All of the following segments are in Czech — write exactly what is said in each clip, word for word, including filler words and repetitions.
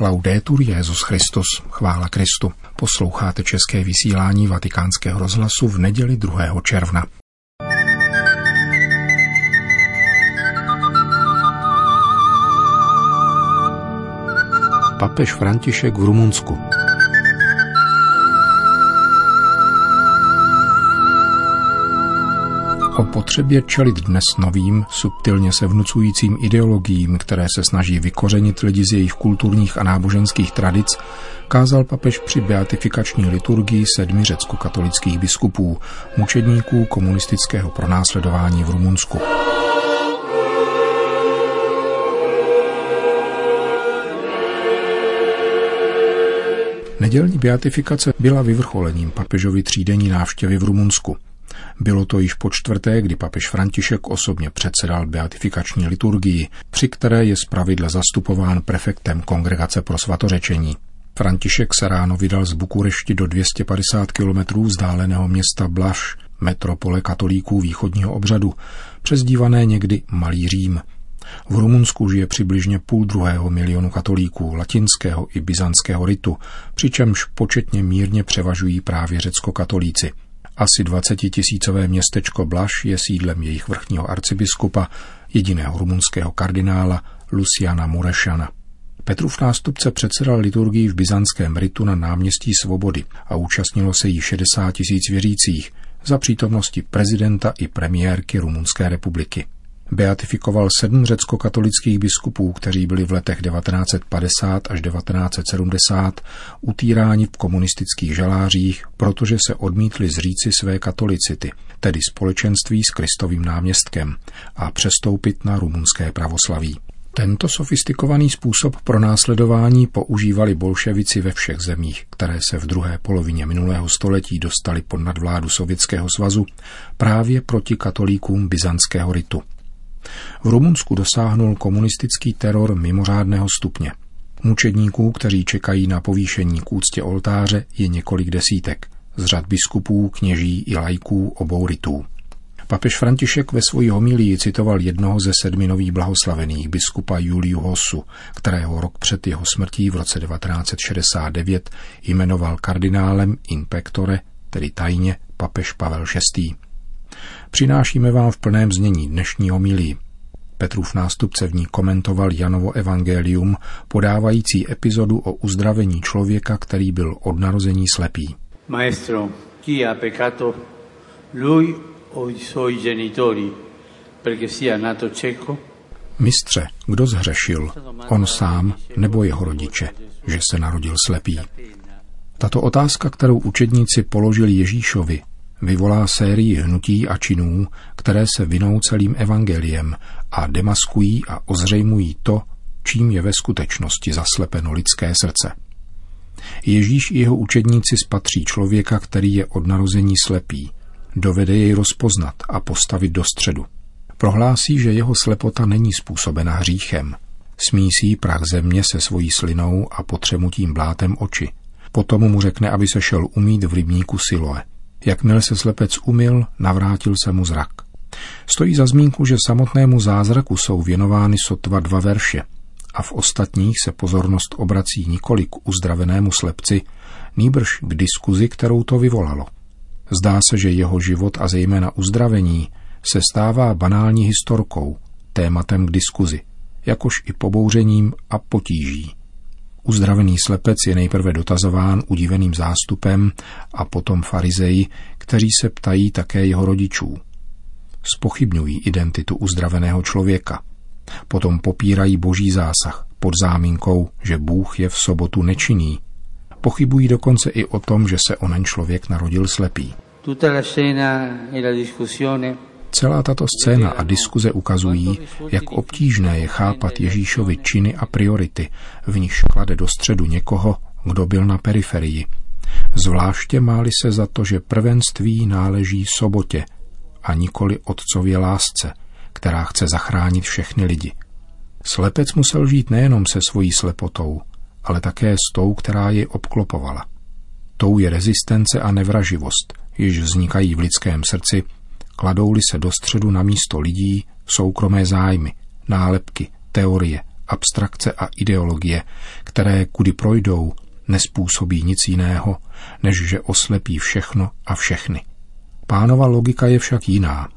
Laudetur Jesus Christus, chvála Kristu. Posloucháte české vysílání Vatikánského rozhlasu v neděli druhého června. Papež František v Rumunsku. O potřebě čelit dnes novým, subtilně se vnucujícím ideologiím, které se snaží vykořenit lidi z jejich kulturních a náboženských tradic, kázal papež při beatifikační liturgii sedmi řecko-katolických biskupů, mučedníků komunistického pronásledování v Rumunsku. Nedělní beatifikace byla vyvrcholením papežovy třídenní návštěvy v Rumunsku. Bylo to již po čtvrté, kdy papež František osobně předsedal beatifikační liturgii, při které je zpravidla zastupován prefektem Kongregace pro svatořečení. František se ráno vydal z Bukurešti do dvě stě padesát kilometrů vzdáleného města Blaž, metropole katolíků východního obřadu, přezdívané někdy Malý Řím. V Rumunsku žije přibližně půl druhého milionu katolíků latinského i byzantského ritu, přičemž početně mírně převažují právě řeckokatolíci. Asi dvacetitisícové městečko Blaž je sídlem jejich vrchního arcibiskupa, jediného rumunského kardinála Luciana Murešana. Petrův nástupce předsedal liturgii v byzantském ritu na náměstí Svobody a účastnilo se jí šedesát tisíc věřících za přítomnosti prezidenta i premiérky Rumunské republiky. Beatifikoval sedm řecko-katolických biskupů, kteří byli v letech devatenáct padesát až devatenáct sedmdesát utýráni v komunistických žalářích, protože se odmítli zříci své katolicity, tedy společenství s Kristovým náměstkem, a přestoupit na rumunské pravoslaví. Tento sofistikovaný způsob pronásledování používali bolševici ve všech zemích, které se v druhé polovině minulého století dostali pod nadvládu Sovětského svazu právě proti katolíkům byzantského ritu. V Rumunsku dosáhnul komunistický teror mimořádného stupně. Mučedníků, kteří čekají na povýšení k úctě oltáře, je několik desítek, z řad biskupů, kněží i laiků obou ritů. Papež František ve své homilii citoval jednoho ze sedmi nových blahoslavených, biskupa Iuliu Hossu, kterého rok před jeho smrtí v roce devatenáct šedesát devět jmenoval kardinálem in pectore, tedy tajně, papež Pavel šestý. Přinášíme vám v plném znění dnešní homilii. Petrův nástupce v ní komentoval Janovo evangelium, podávající epizodu o uzdravení člověka, který byl od narození slepý. Maestro, chi ha peccato, lui o i suoi genitori, perché sia nato cieco? Mistře, kdo zhřešil, on sám nebo jeho rodiče, že se narodil slepý? Tato otázka, kterou učedníci položili Ježíšovi, vyvolá sérii hnutí a činů, které se vinou celým evangeliem a demaskují a ozřejmují to, čím je ve skutečnosti zaslepeno lidské srdce. Ježíš i jeho učedníci spatří člověka, který je od narození slepý, dovede jej rozpoznat a postavit do středu. Prohlásí, že jeho slepota není způsobena hříchem. Smísí prach země se svojí slinou a potřemutím blátem oči. Potom mu řekne, aby se šel umýt v rybníku Siloe. Jakmile se slepec umyl, navrátil se mu zrak. Stojí za zmínku, že samotnému zázraku jsou věnovány sotva dva verše a v ostatních se pozornost obrací nikoli k uzdravenému slepci, nýbrž k diskuzi, kterou to vyvolalo. Zdá se, že jeho život a zejména uzdravení se stává banální historkou, tématem k diskuzi, jakož i pobouřením a potíží. Uzdravený slepec je nejprve dotazován udiveným zástupem a potom farizeji, kteří se ptají také jeho rodičů. Zpochybňují identitu uzdraveného člověka. Potom popírají boží zásah pod záminkou, že Bůh je v sobotu nečinný. Pochybují dokonce i o tom, že se onen člověk narodil slepý. Celá tato scéna a diskuze ukazují, jak obtížné je chápat Ježíšovi činy a priority, v nichž klade do středu někoho, kdo byl na periferii. Zvláště má-li se za to, že prvenství náleží sobotě a nikoli otcově lásce, která chce zachránit všechny lidi. Slepec musel žít nejenom se svojí slepotou, ale také s tou, která ji obklopovala. Tou je rezistence a nevraživost, jež vznikají v lidském srdci, kladou-li se do středu na místo lidí soukromé zájmy, nálepky, teorie abstrakce a ideologie, které kudy projdou, nespůsobí nic jiného, než že oslepí všechno a všechny. Pánova logika je však jiná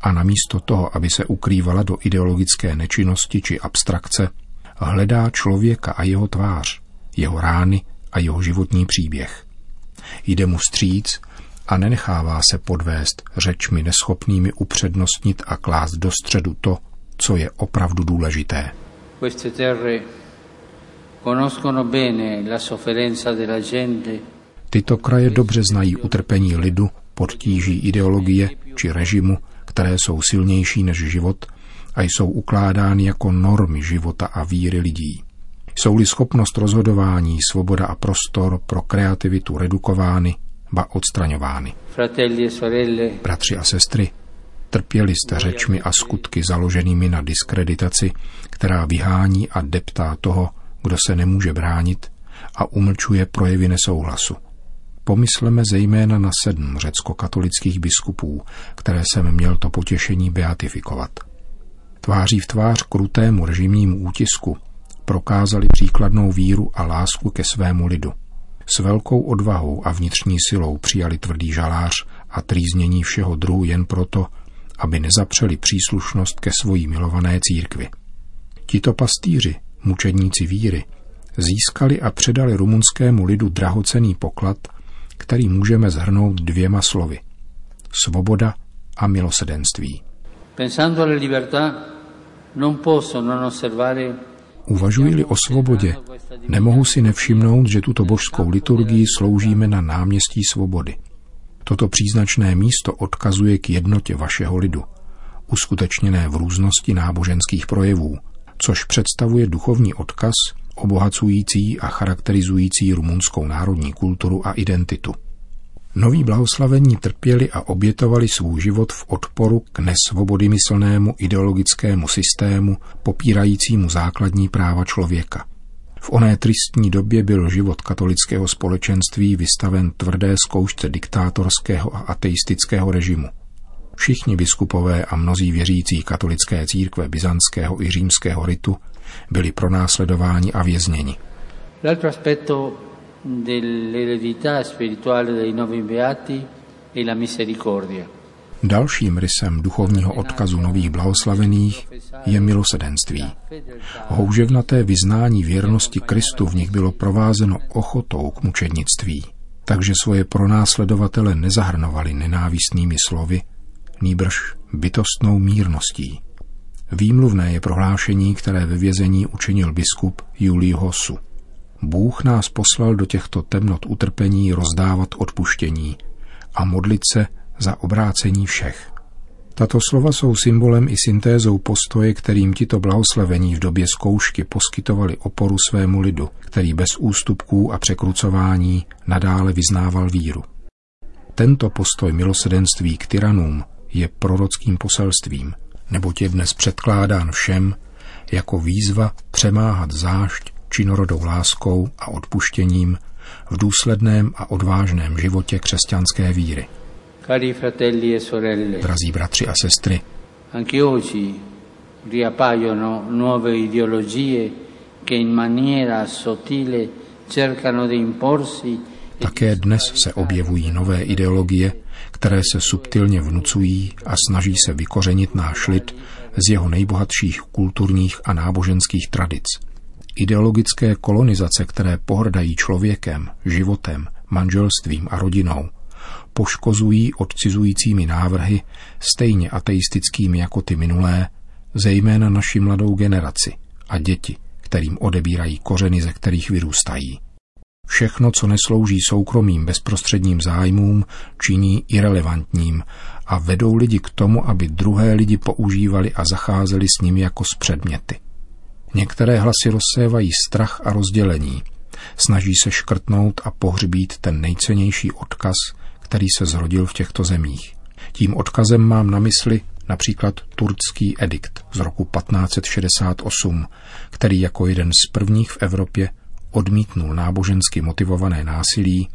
a namísto toho, aby se ukrývala do ideologické nečinnosti či abstrakce, hledá člověka a jeho tvář, jeho rány a jeho životní příběh. Jde mu vstříc a nenechává se podvést řečmi neschopnými upřednostnit a klást do středu to, co je opravdu důležité. Tyto kraje dobře znají utrpení lidu pod tíží ideologie či režimu, které jsou silnější než život a jsou ukládány jako normy života a víry lidí. Jsou-li schopnost rozhodování, svoboda a prostor pro kreativitu redukovány, ba odstraňovány. Bratři a sestry, trpěli jste řečmi a skutky založenými na diskreditaci, která vyhání a deptá toho, kdo se nemůže bránit a umlčuje projevy nesouhlasu. Pomysleme zejména na sedm řecko-katolických biskupů, které jsem měl to potěšení beatifikovat. Tváří v tvář krutému režimnímu útisku prokázali příkladnou víru a lásku ke svému lidu. S velkou odvahou a vnitřní silou přijali tvrdý žalář a trýznění všeho druhu jen proto, aby nezapřeli příslušnost ke svojí milované církvi. Tito pastýři, mučedníci víry, získali a předali rumunskému lidu drahocenný poklad, který můžeme shrnout dvěma slovy. Svoboda a milosedenství. Uvažuji-li o svobodě, nemohu si nevšimnout, že tuto božskou liturgii sloužíme na náměstí svobody. Toto příznačné místo odkazuje k jednotě vašeho lidu, uskutečněné v různosti náboženských projevů, což představuje duchovní odkaz, obohacující a charakterizující rumunskou národní kulturu a identitu. Noví blahoslavení trpěli a obětovali svůj život v odporu k nesvobodymyslnému ideologickému systému popírajícímu základní práva člověka. V oné tristní době byl život katolického společenství vystaven tvrdé zkoušce diktátorského a ateistického režimu. Všichni biskupové a mnozí věřící katolické církve byzantského i římského ritu byli pronásledováni a vězněni. Dalším rysem duchovního odkazu nových blahoslavených je milosedenství. Houževnaté vyznání věrnosti Kristu v nich bylo provázeno ochotou k mučednictví, takže svoje pronásledovatele nezahrnovali nenávistnými slovy, nýbrž bytostnou mírností. Výmluvné je prohlášení, které ve vězení učinil biskup Iuliu Hossu. Bůh nás poslal do těchto temnot utrpení rozdávat odpuštění a modlit se za obrácení všech. Tato slova jsou symbolem i syntézou postoje, kterým tito blahoslavení v době zkoušky poskytovali oporu svému lidu, který bez ústupků a překrucování nadále vyznával víru. Tento postoj milosedenství k tyranům je prorockým poselstvím, neboť je dnes předkládán všem jako výzva přemáhat zášť činorodou láskou a odpuštěním v důsledném a odvážném životě křesťanské víry. Drazí bratři a sestry, také dnes se objevují nové ideologie, které se subtilně vnucují a snaží se vykořenit náš lid z jeho nejbohatších kulturních a náboženských tradic. Ideologické kolonizace, které pohrdají člověkem, životem, manželstvím a rodinou, poškozují odcizujícími návrhy, stejně ateistickými jako ty minulé, zejména naši mladou generaci a děti, kterým odebírají kořeny, ze kterých vyrůstají. Všechno, co neslouží soukromým bezprostředním zájmům, činí irelevantním a vedou lidi k tomu, aby druhé lidi používali a zacházeli s nimi jako s předměty. Některé hlasy rozsévají strach a rozdělení, snaží se škrtnout a pohřbít ten nejcennější odkaz, který se zrodil v těchto zemích. Tím odkazem mám na mysli například turcký edikt z roku patnáct set šedesát osm, který jako jeden z prvních v Evropě odmítnul nábožensky motivované násilí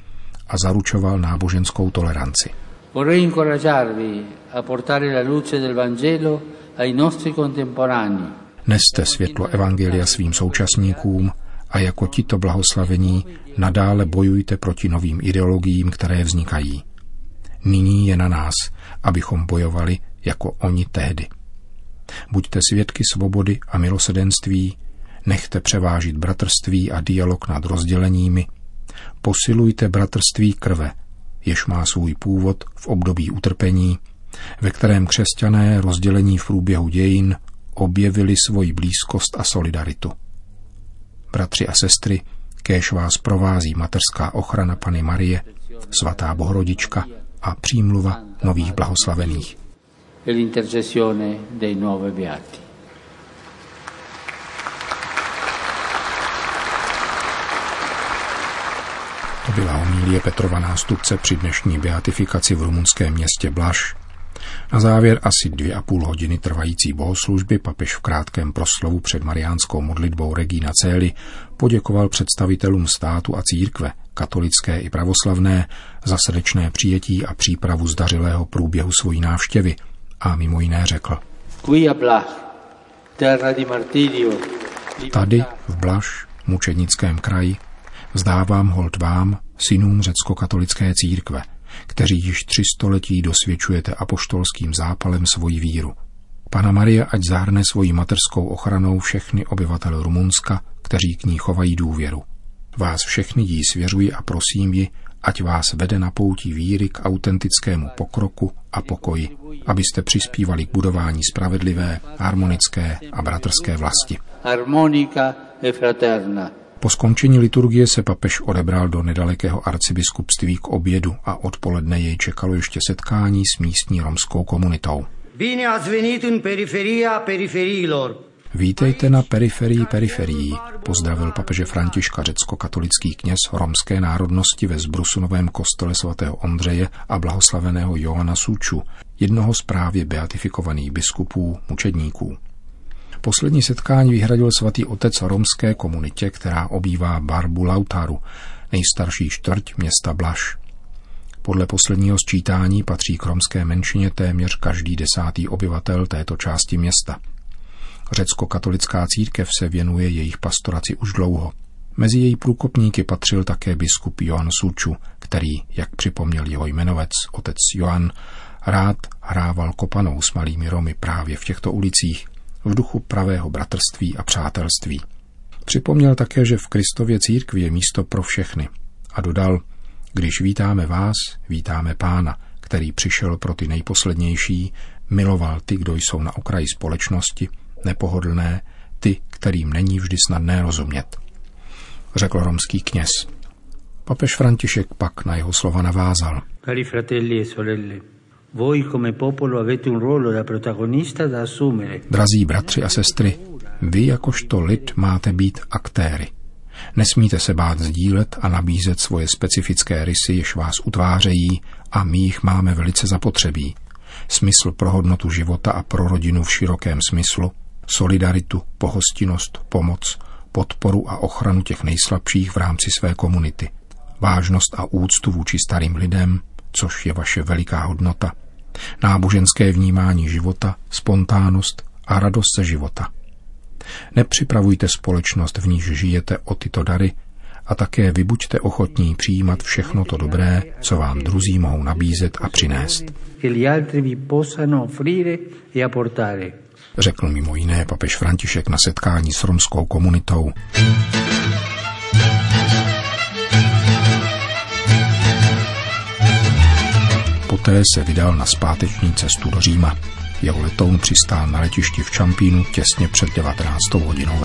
a zaručoval náboženskou toleranci. Vorrei incoraggiarvi a portare la luce del Vangelo ai nostri contemporanei. Neste světlo evangelia svým současníkům a jako tito blahoslavení nadále bojujte proti novým ideologiím, které vznikají. Nyní je na nás, abychom bojovali jako oni tehdy. Buďte svědky svobody a milosrdenství, nechte převážit bratrství a dialog nad rozděleními, posilujte bratrství krve, jež má svůj původ v období utrpení, ve kterém křesťané rozdělení v průběhu dějin objevili svoji blízkost a solidaritu. Bratři a sestry, kéž vás provází mateřská ochrana Panny Marie, svatá Bohorodička a přímluva nových blahoslavených. To byla homilie Petrova nástupce při dnešní beatifikaci v rumunském městě Blaž. Na závěr asi dvě a půl hodiny trvající bohoslužby papež v krátkém proslovu před mariánskou modlitbou Regina Cély poděkoval představitelům státu a církve, katolické i pravoslavné, za srdečné přijetí a přípravu zdařilého průběhu svojí návštěvy a mimo jiné řekl: Tady, v Blaž, mučednickém kraji, vzdávám hold vám, synům řecko-katolické církve, kteří již tři století dosvědčujete apoštolským zápalem svoji víru. Panna Maria ať zahrne svojí materskou ochranou všechny obyvatele Rumunska, kteří k ní chovají důvěru. Vás všechny jí svěřuji a prosím ji, ať vás vede na poutí víry k autentickému pokroku a pokoji, abyste přispívali k budování spravedlivé, harmonické a bratrské vlasti. Harmonika e fraterna. Po skončení liturgie se papež odebral do nedalekého arcibiskupství k obědu a odpoledne jej čekalo ještě setkání s místní romskou komunitou. Vítejte na periferii periferií, pozdravil papeže Františka řecko-katolický kněz romské národnosti ve Zbrusunovém kostele svatého Ondřeje a blahoslaveného Jana Suciu, jednoho z právě beatifikovaných biskupů mučedníků. Poslední setkání vyhradil svatý otec romské komunitě, která obývá Barbu Lautaru, nejstarší čtvrť města Blaž. Podle posledního sčítání patří k romské menšině téměř každý desátý obyvatel této části města. Řecko-katolická církev se věnuje jejich pastoraci už dlouho. Mezi její průkopníky patřil také biskup Jan Suciu, který, jak připomněl jeho jmenovec, otec Jan, rád hrával kopanou s malými Romy právě v těchto ulicích, v duchu pravého bratrství a přátelství. Připomněl také, že v Kristově církvi je místo pro všechny a dodal: když vítáme vás, vítáme Pána, který přišel pro ty nejposlednější, miloval ty, kdo jsou na okraji společnosti, nepohodlné, ty, kterým není vždy snadné rozumět, řekl romský kněz. Papež František pak na jeho slova navázal. Cari fratelli e sorelle, voi come popolo avete un ruolo da protagonista da assumere. Drazí bratři a sestry, vy jakožto lid máte být aktéry. Nesmíte se bát sdílet a nabízet svoje specifické rysy, jež vás utvářejí, a my jich máme velice zapotřebí. Smysl pro hodnotu života a pro rodinu v širokém smyslu, solidaritu, pohostinnost, pomoc, podporu a ochranu těch nejslabších v rámci své komunity, vážnost a úctu vůči starým lidem, což je vaše veliká hodnota, náboženské vnímání života, spontánnost a radost ze života. Nepřipravujte společnost, v níž žijete, o tyto dary a také vy buďte ochotní přijímat všechno to dobré, co vám druzí mohou nabízet a přinést, řekl mimo jiné papež František na setkání s romskou komunitou. Poté se vydal na zpáteční cestu do Říma. Jeho letoun přistál na letišti v Čampínu těsně před devatenáctou hodinou.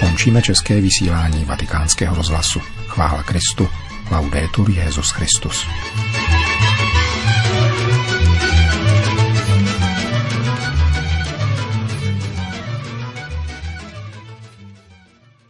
Končíme české vysílání Vatikánského rozhlasu. Chvála Kristu. Laudetur Jesus Christus.